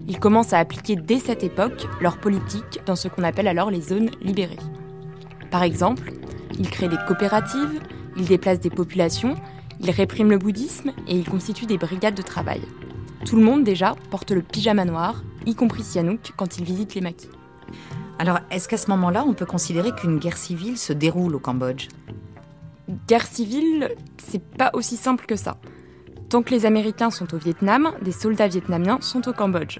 Ils commencent à appliquer dès cette époque leur politique dans ce qu'on appelle alors les zones libérées. Par exemple, ils créent des coopératives, ils déplacent des populations, ils répriment le bouddhisme et ils constituent des brigades de travail. Tout le monde, déjà, porte le pyjama noir, y compris Sihanouk, quand il visite les maquis. Alors, est-ce qu'à ce moment-là, on peut considérer qu'une guerre civile se déroule au Cambodge ? Guerre civile, c'est pas aussi simple que ça. Tant que les Américains sont au Vietnam, des soldats vietnamiens sont au Cambodge.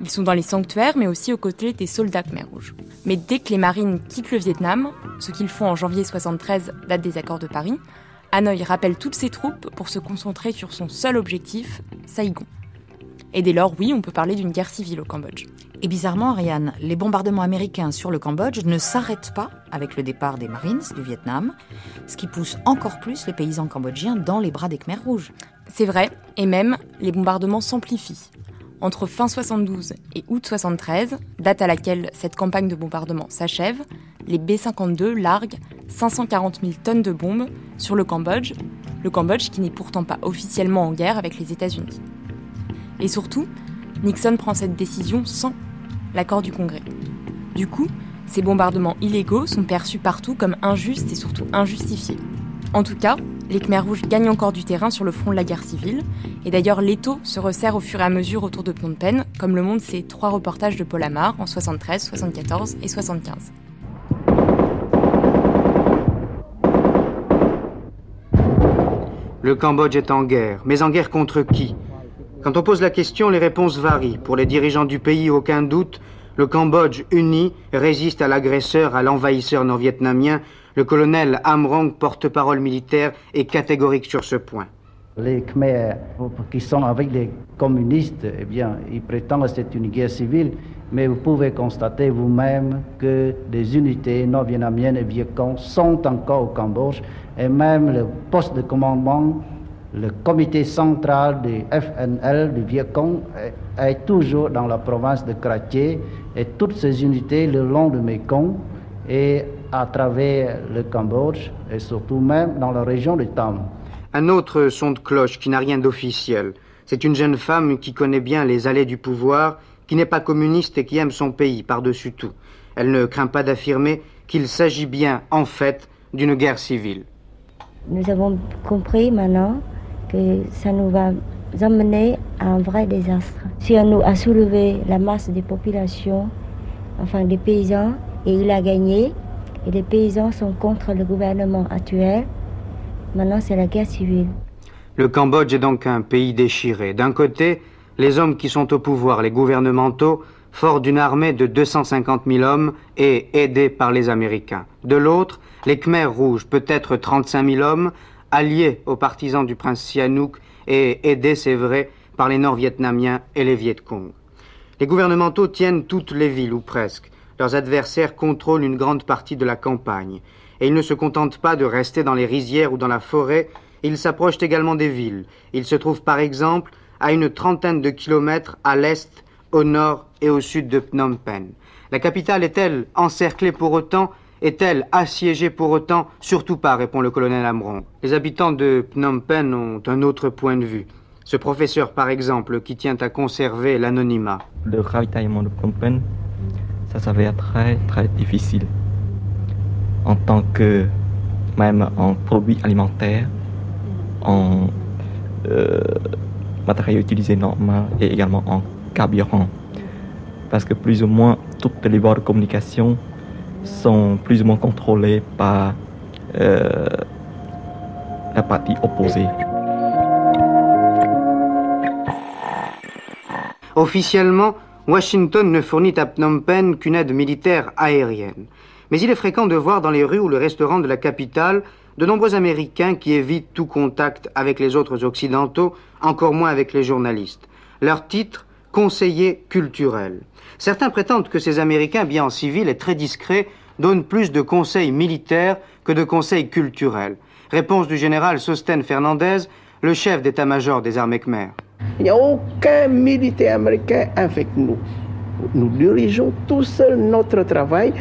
Ils sont dans les sanctuaires, mais aussi aux côtés des soldats Khmer Rouges. Mais dès que les marines quittent le Vietnam, ce qu'ils font en janvier soixante-treize, date des accords de Paris, Hanoï rappelle toutes ses troupes pour se concentrer sur son seul objectif, Saigon. Et dès lors, oui, on peut parler d'une guerre civile au Cambodge. Et bizarrement, Ariane, les bombardements américains sur le Cambodge ne s'arrêtent pas avec le départ des Marines du Vietnam, ce qui pousse encore plus les paysans cambodgiens dans les bras des Khmers Rouges. C'est vrai, et même, les bombardements s'amplifient. Entre fin soixante-douze et août soixante-treize, date à laquelle cette campagne de bombardement s'achève, les B cinquante-deux larguent cinq cent quarante mille tonnes de bombes sur le Cambodge, le Cambodge qui n'est pourtant pas officiellement en guerre avec les États-Unis. Et surtout, Nixon prend cette décision sans l'accord du Congrès. Du coup, ces bombardements illégaux sont perçus partout comme injustes et surtout injustifiés. En tout cas, les Khmers Rouges gagnent encore du terrain sur le front de la guerre civile, et d'ailleurs l'étau se resserre au fur et à mesure autour de Phnom Penh, comme le montrent ces trois reportages de Paul Amar en soixante-treize, soixante-quatorze et soixante-quinze. Le Cambodge est en guerre, mais en guerre contre qui ? Quand on pose la question, les réponses varient. Pour les dirigeants du pays, aucun doute, le Cambodge uni résiste à l'agresseur, à l'envahisseur nord-vietnamien. Le colonel Am Rong, porte-parole militaire, est catégorique sur ce point. Les Khmers qui sont avec les communistes, eh bien, ils prétendent que c'est une guerre civile, mais vous pouvez constater vous-même que des unités nord-vietnamiennes et Vietcong sont encore au Cambodge, et même le poste de commandement, le comité central du F N L, du Vietcong, est, est toujours dans la province de Kraché et toutes ces unités le long du Mékong et à travers le Cambodge et surtout même dans la région de Tam. Un autre son de cloche qui n'a rien d'officiel. C'est une jeune femme qui connaît bien les allées du pouvoir, qui n'est pas communiste et qui aime son pays par-dessus tout. Elle ne craint pas d'affirmer qu'il s'agit bien, en fait, d'une guerre civile. Nous avons compris maintenant que ça nous va amener à un vrai désastre. Si on nous a soulevé la masse des populations, enfin des paysans, et il a gagné, et les paysans sont contre le gouvernement actuel, maintenant c'est la guerre civile. Le Cambodge est donc un pays déchiré. D'un côté, les hommes qui sont au pouvoir, les gouvernementaux, forts d'une armée de deux cent cinquante mille hommes et aidés par les Américains. De l'autre, les Khmers Rouges, peut-être trente-cinq mille hommes, alliés aux partisans du prince Sihanouk et aidés, c'est vrai, par les Nord-Vietnamiens et les Vietcong. Les gouvernementaux tiennent toutes les villes, ou presque. Leurs adversaires contrôlent une grande partie de la campagne. Et ils ne se contentent pas de rester dans les rizières ou dans la forêt, ils s'approchent également des villes. Ils se trouvent par exemple à une trentaine de kilomètres à l'est, au nord et au sud de Phnom Penh. La capitale est-elle encerclée pour autant? Est-elle assiégée pour autant? Surtout pas, répond le colonel Am Rong. Les habitants de Phnom Penh ont un autre point de vue. Ce professeur, par exemple, qui tient à conserver l'anonymat. Le ravitaillement de Phnom Penh, ça s'avère très très difficile. En tant que, même en produits alimentaires, en euh, matériaux utilisés normal et également en carburant. Parce que plus ou moins toutes les voies de communication sont plus ou moins contrôlées par euh, la partie opposée. Officiellement, Washington ne fournit à Phnom Penh qu'une aide militaire aérienne. Mais il est fréquent de voir dans les rues ou le restaurant de la capitale de nombreux Américains qui évitent tout contact avec les autres occidentaux, encore moins avec les journalistes. Leur titre, conseiller culturel. Certains prétendent que ces Américains, bien en civil et très discrets, donnent plus de conseils militaires que de conseils culturels. Réponse du général Sosten Fernandez, le chef d'état-major des armées khmères. Il n'y a aucun militaire américain avec nous. Nous dirigeons tout seul notre travail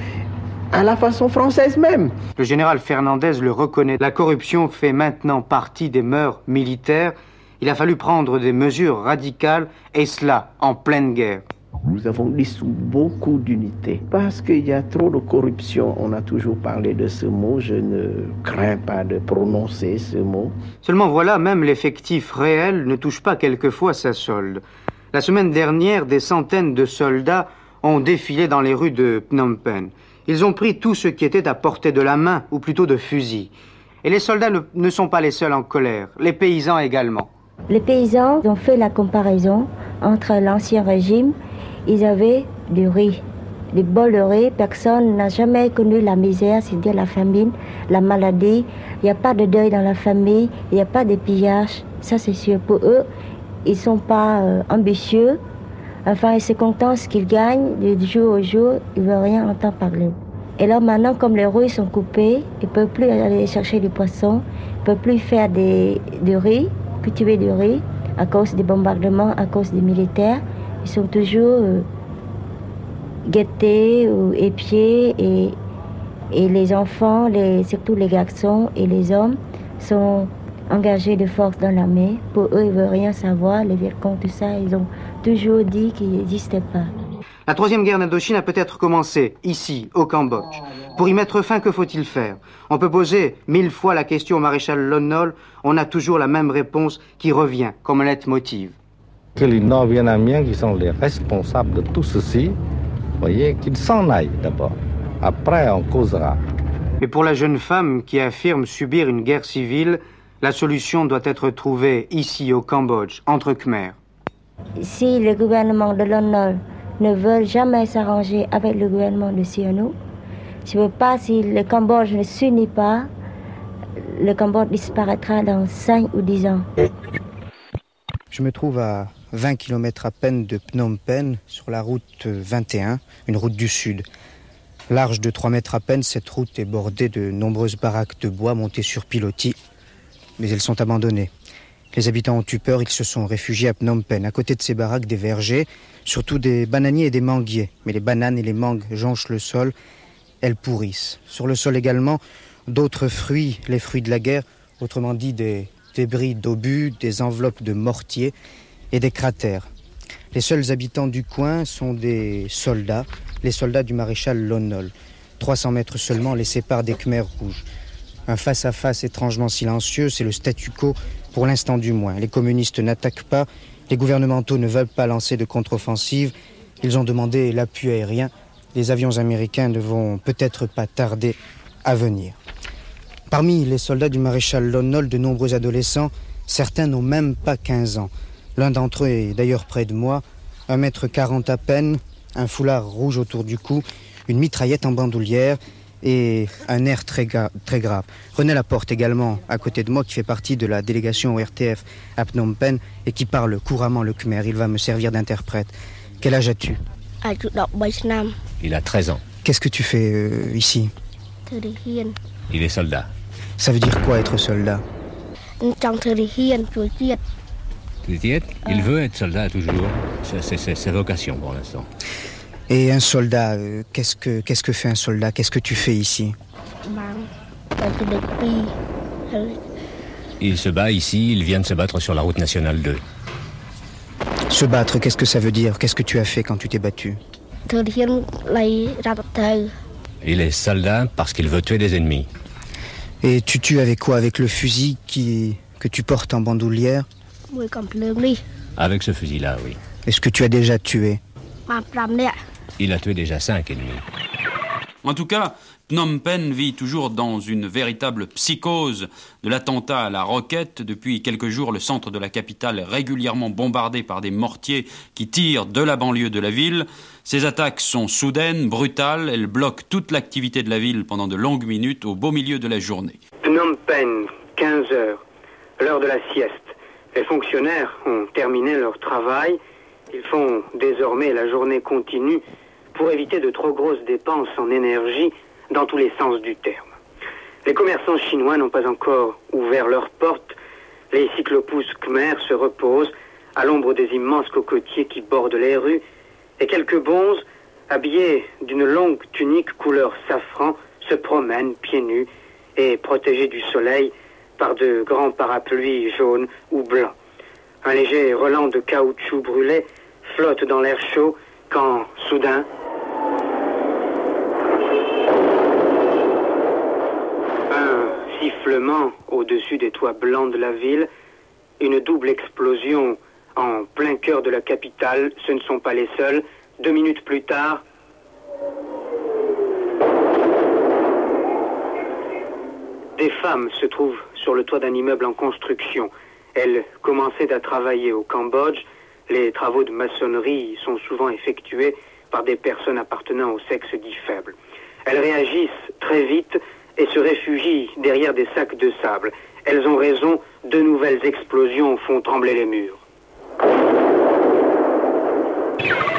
à la façon française même. Le général Fernandez le reconnaît. La corruption fait maintenant partie des mœurs militaires. Il a fallu prendre des mesures radicales, et cela en pleine guerre. Nous avons dissous beaucoup d'unités. Parce qu'il y a trop de corruption, on a toujours parlé de ce mot, je ne crains pas de prononcer ce mot. Seulement voilà, même l'effectif réel ne touche pas quelquefois sa solde. La semaine dernière, des centaines de soldats ont défilé dans les rues de Phnom Penh. Ils ont pris tout ce qui était à portée de la main, ou plutôt de fusil. Et les soldats ne, ne sont pas les seuls en colère, les paysans également. Les paysans ont fait la comparaison entre l'ancien régime. Ils avaient du riz, des bols de riz. Personne n'a jamais connu la misère, c'est-à-dire la famine, la maladie. Il n'y a pas de deuil dans la famille, il n'y a pas de pillage. Ça, c'est sûr. Pour eux, ils ne sont pas euh, ambitieux. Enfin, ils se contentent de ce qu'ils gagnent, du jour au jour, ils ne veulent rien entendre parler. Et là, maintenant, comme les rues sont coupées, ils ne peuvent plus aller chercher du poisson, ils ne peuvent plus faire des, du riz, cultiver du riz, à cause des bombardements, à cause des militaires. Ils sont toujours euh, guettés ou épiés et, et les enfants, les, surtout les garçons et les hommes, sont engagés de force dans l'armée. Pour eux, ils ne veulent rien savoir. Les Vietcong, tout ça, ils ont toujours dit qu'ils n'existaient pas. La troisième guerre d'Indochine a peut-être commencé, ici, au Cambodge. Pour y mettre fin, que faut-il faire? On peut poser mille fois la question au maréchal Lon Nol. On a toujours la même réponse qui revient comme un leitmotiv. Que les Nord-Vietnamiens qui sont les responsables de tout ceci, voyez, qu'ils s'en aillent d'abord. Après, on causera. Et pour la jeune femme qui affirme subir une guerre civile, la solution doit être trouvée ici au Cambodge, entre Khmers. Si le gouvernement de Lon Nol ne veut jamais s'arranger avec le gouvernement de Sihanouk, si, pas, si le Cambodge ne s'unit pas, le Cambodge disparaîtra dans cinq ou dix ans. Je me trouve à vingt kilomètres à peine de Phnom Penh, sur la route vingt et un, une route du sud. Large de trois mètres à peine, cette route est bordée de nombreuses baraques de bois montées sur pilotis, mais elles sont abandonnées. Les habitants ont eu peur, ils se sont réfugiés à Phnom Penh. À côté de ces baraques, des vergers, surtout des bananiers et des manguiers. Mais les bananes et les mangues jonchent le sol, elles pourrissent. Sur le sol également, d'autres fruits, les fruits de la guerre, autrement dit des débris d'obus, des enveloppes de mortiers et des cratères. Les seuls habitants du coin sont des soldats, les soldats du maréchal Lon Nol. trois cents mètres seulement les séparent des Khmers Rouges. Un face-à-face étrangement silencieux, c'est le statu quo, pour l'instant du moins. Les communistes n'attaquent pas, les gouvernementaux ne veulent pas lancer de contre-offensive. Ils ont demandé l'appui aérien. Les avions américains ne vont peut-être pas tarder à venir. Parmi les soldats du maréchal Lon Nol, de nombreux adolescents, certains n'ont même pas quinze ans. L'un d'entre eux est d'ailleurs près de moi, un mètre quarante à peine, un foulard rouge autour du cou, une mitraillette en bandoulière, et un air très, ga- très grave. René Laporte également, à côté de moi, qui fait partie de la délégation R T F à Phnom Penh et qui parle couramment le khmer. Il va me servir d'interprète. Quel âge as-tu? Il a treize ans. Qu'est-ce que tu fais euh, ici? Il est soldat. Ça veut dire quoi, être soldat? Il veut être soldat toujours. C'est, c'est, c'est sa vocation pour l'instant. Et un soldat, euh, qu'est-ce que, qu'est-ce que fait un soldat? Qu'est-ce que tu fais ici? Il se bat ici, il vient de se battre sur la route nationale deux. Se battre, qu'est-ce que ça veut dire? Qu'est-ce que tu as fait quand tu t'es battu? Il est soldat parce qu'il veut tuer des ennemis. Et tu tues avec quoi? Avec le fusil qui, que tu portes en bandoulière? Avec ce fusil-là, oui. Est-ce que tu as déjà tué? Il a tué déjà cinq ennemis. En tout cas, Phnom Penh vit toujours dans une véritable psychose de l'attentat à la roquette. Depuis quelques jours, le centre de la capitale est régulièrement bombardé par des mortiers qui tirent de la banlieue de la ville. Ces attaques sont soudaines, brutales. Elles bloquent toute l'activité de la ville pendant de longues minutes au beau milieu de la journée. Phnom Penh, quinze heures, l'heure de la sieste. Les fonctionnaires ont terminé leur travail. Ils font désormais la journée continue pour éviter de trop grosses dépenses en énergie dans tous les sens du terme. Les commerçants chinois n'ont pas encore ouvert leurs portes. Les cyclopousses khmers se reposent à l'ombre des immenses cocotiers qui bordent les rues et quelques bonzes, habillés d'une longue tunique couleur safran, se promènent pieds nus et protégés du soleil par de grands parapluies jaunes ou blancs. Un léger relent de caoutchouc brûlé flotte dans l'air chaud quand, soudain, un sifflement au-dessus des toits blancs de la ville, une double explosion en plein cœur de la capitale. Ce ne sont pas les seuls. Deux minutes plus tard, des femmes se trouvent sur le toit d'un immeuble en construction. Elles commençaient à travailler au Cambodge. Les travaux de maçonnerie sont souvent effectués par des personnes appartenant au sexe dit faible. Elles réagissent très vite et se réfugient derrière des sacs de sable. Elles ont raison, de nouvelles explosions font trembler les murs.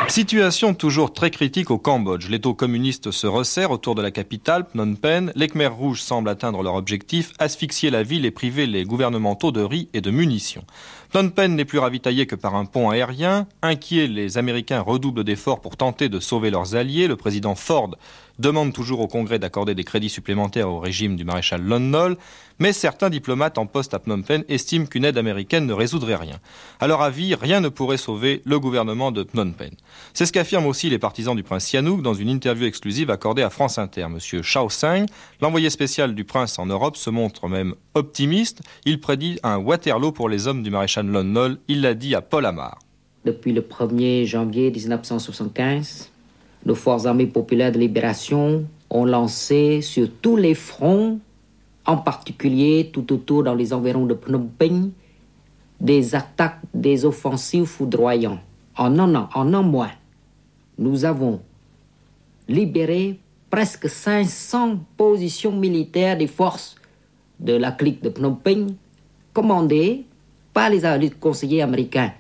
Situation toujours très critique au Cambodge. Les taux communistes se resserrent autour de la capitale, Phnom Penh. Les Khmers Rouges semblent atteindre leur objectif, asphyxier la ville et priver les gouvernementaux de riz et de munitions. Phnom Penh n'est plus ravitaillé que par un pont aérien. Inquiets, les Américains redoublent d'efforts pour tenter de sauver leurs alliés. Le président Ford demande toujours au Congrès d'accorder des crédits supplémentaires au régime du maréchal Lon Nol. Mais certains diplomates en poste à Phnom Penh estiment qu'une aide américaine ne résoudrait rien. À leur avis, rien ne pourrait sauver le gouvernement de Phnom Penh. C'est ce qu'affirment aussi les partisans du prince Sihanouk dans une interview exclusive accordée à France Inter. Monsieur Chao Seng, l'envoyé spécial du prince en Europe, se montre même optimiste. Il prédit un Waterloo pour les hommes du maréchal Lon Nol. Il l'a dit à Paul Amar. Depuis le premier janvier dix-neuf cent soixante-quinze, nos forces armées populaires de libération ont lancé sur tous les fronts, en particulier tout autour dans les environs de Phnom Penh, des attaques, des offensives foudroyantes. En un an, en un mois, nous avons libéré presque cinq cents positions militaires des forces de la clique de Phnom Penh, commandées par les conseillers américains.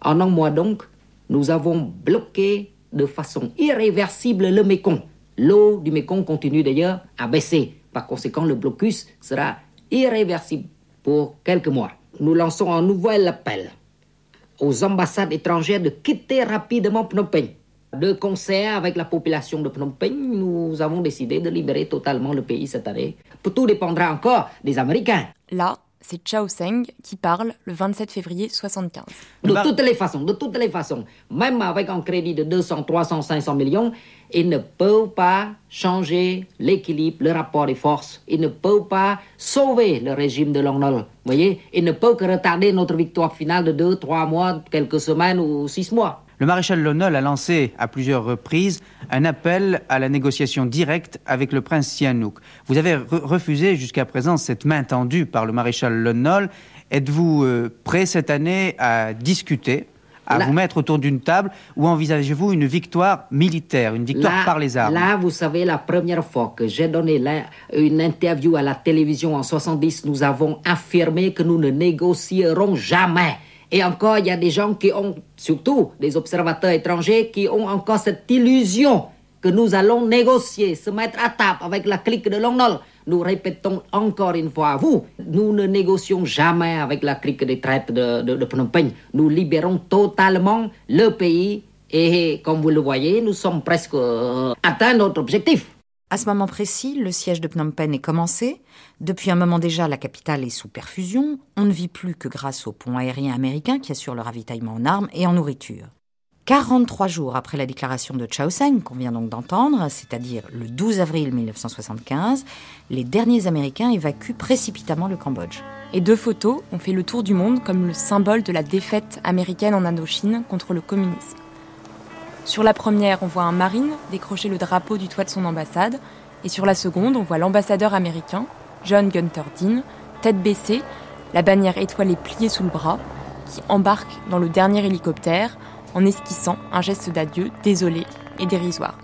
En un mois donc, nous avons bloqué de façon irréversible le Mékong. L'eau du Mékong continue d'ailleurs à baisser. Par conséquent, le blocus sera irréversible pour quelques mois. Nous lançons un nouvel appel aux ambassades étrangères de quitter rapidement Phnom Penh. De concert avec la population de Phnom Penh, nous avons décidé de libérer totalement le pays cette année. Tout dépendra encore des Américains. Là, c'est Chao Seng qui parle le vingt-sept février soixante-quinze. De toutes les façons, de toutes les façons, même avec un crédit de deux cents, trois cents, cinq cents millions, ils ne peuvent pas changer l'équilibre, le rapport des forces. Ils ne peuvent pas sauver le régime de Lon Nol. Vous voyez, ils ne peuvent que retarder notre victoire finale de deux, trois mois, quelques semaines ou six mois. Le maréchal Lon Nol a lancé à plusieurs reprises un appel à la négociation directe avec le prince Sihanouk. Vous avez re- refusé jusqu'à présent cette main tendue par le maréchal Lon Nol. Êtes-vous euh, prêt cette année à discuter ? À là, vous mettre autour d'une table, ou envisagez-vous une victoire militaire, une victoire là, par les armes? Là, vous savez, la première fois que j'ai donné la, une interview à la télévision en soixante-dix, nous avons affirmé que nous ne négocierons jamais. Et encore, il y a des gens qui ont, surtout des observateurs étrangers, qui ont encore cette illusion que nous allons négocier, se mettre à table avec la clique de Lon Nol. Nous répétons encore une fois à vous, nous ne négocions jamais avec la clique des traîtres de, de, de Phnom Penh. Nous libérons totalement le pays Et comme vous le voyez, nous sommes presque atteints notre objectif. À ce moment précis, le siège de Phnom Penh est commencé. Depuis un moment déjà, la capitale est sous perfusion. On ne vit plus que grâce au pont aérien américain qui assure le ravitaillement en armes et en nourriture. quarante-trois jours après la déclaration de Chao Seng, qu'on vient donc d'entendre, c'est-à-dire le douze avril mille neuf cent soixante-quinze, les derniers Américains évacuent précipitamment le Cambodge. Et deux photos ont fait le tour du monde comme le symbole de la défaite américaine en Indochine contre le communisme. Sur la première, on voit un marine décrocher le drapeau du toit de son ambassade, et sur la seconde, on voit l'ambassadeur américain, John Gunter Dean, tête baissée, la bannière étoilée pliée sous le bras, qui embarque dans le dernier hélicoptère en esquissant un geste d'adieu désolé et dérisoire.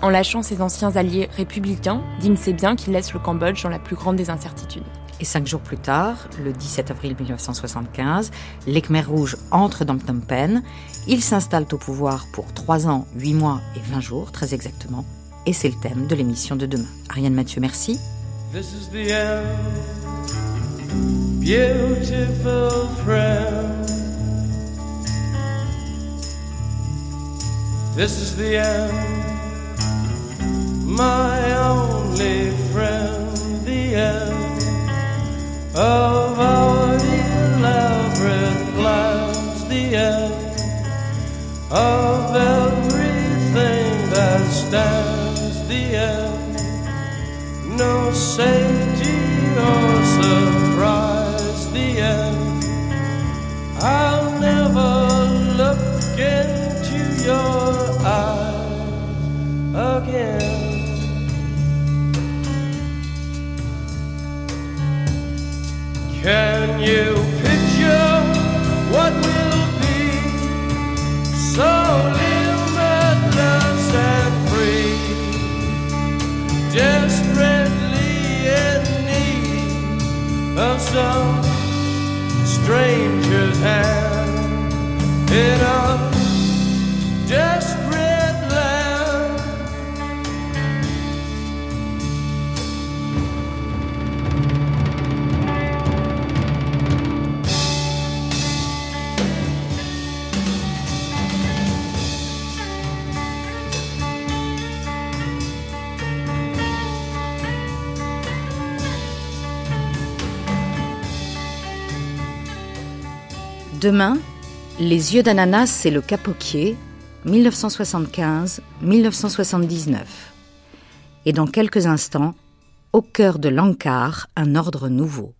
En lâchant ses anciens alliés républicains, Dean sait bien qu'il laisse le Cambodge dans la plus grande des incertitudes. Et cinq jours plus tard, le dix-sept avril mille neuf cent soixante-quinze, les Khmers Rouges entrent dans Phnom Penh. Ils s'installent au pouvoir pour trois ans, huit mois et vingt jours, très exactement. Et c'est le thème de l'émission de demain. Ariane Mathieu, merci. This is the end, beautiful friend. This is the end, my only friend, the end. Of our elaborate plans, the end of everything that stands, the end, no safety or surprise, the end. I'll never look into your eyes again. Can you picture what will be so limitless and free, desperately in need of some stranger's hand in a desperate land? Demain, Les yeux d'ananas et le capoquier, dix-neuf cent soixante-quinze à dix-neuf cent soixante-dix-neuf. Et dans quelques instants, au cœur de l'Angkar, un ordre nouveau.